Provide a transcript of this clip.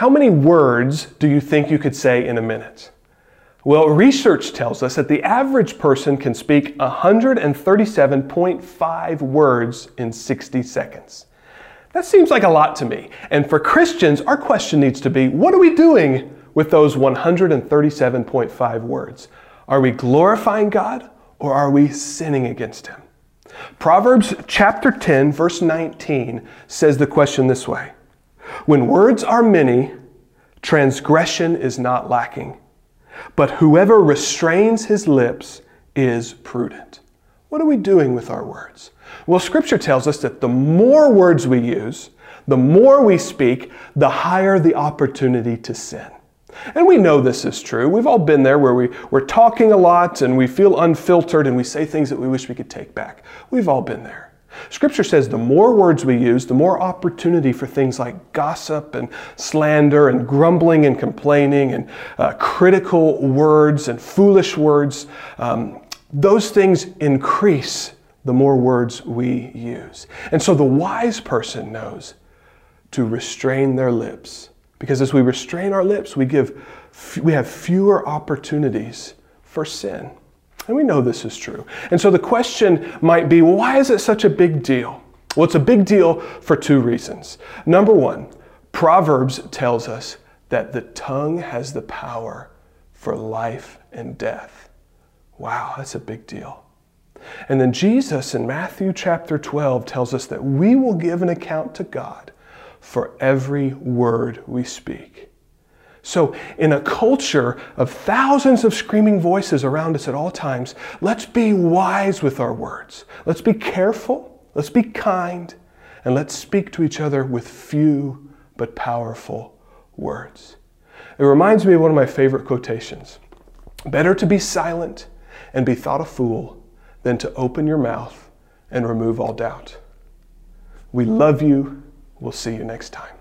How many words do you think you could say in a minute? Well, research tells us that the average person can speak 137.5 words in 60 seconds. That seems like a lot to me. And for Christians, our question needs to be, what are we doing with those 137.5 words? Are we glorifying God or are we sinning against Him? Proverbs chapter 10, verse 19 says the question this way: when words are many, transgression is not lacking, but whoever restrains his lips is prudent. What are we doing with our words? Well, Scripture tells us that the more words we use, the more we speak, the higher the opportunity to sin. And we know this is true. We've all been there where we're talking a lot and we feel unfiltered and we say things that we wish we could take back. We've all been there. Scripture says the more words we use, the more opportunity for things like gossip and slander and grumbling and complaining and critical words and foolish words. Those things increase the more words we use. And so the wise person knows to restrain their lips, because as we restrain our lips, we have fewer opportunities for sin. And we know this is true. And so the question might be, well, why is it such a big deal? Well, it's a big deal for two reasons. Number one, Proverbs tells us that the tongue has the power for life and death. Wow, that's a big deal. And then Jesus in Matthew chapter 12 tells us that we will give an account to God for every word we speak. So in a culture of thousands of screaming voices around us at all times, let's be wise with our words. Let's be careful, let's be kind, and let's speak to each other with few but powerful words. It reminds me of one of my favorite quotations. Better to be silent and be thought a fool than to open your mouth and remove all doubt. We love you. We'll see you next time.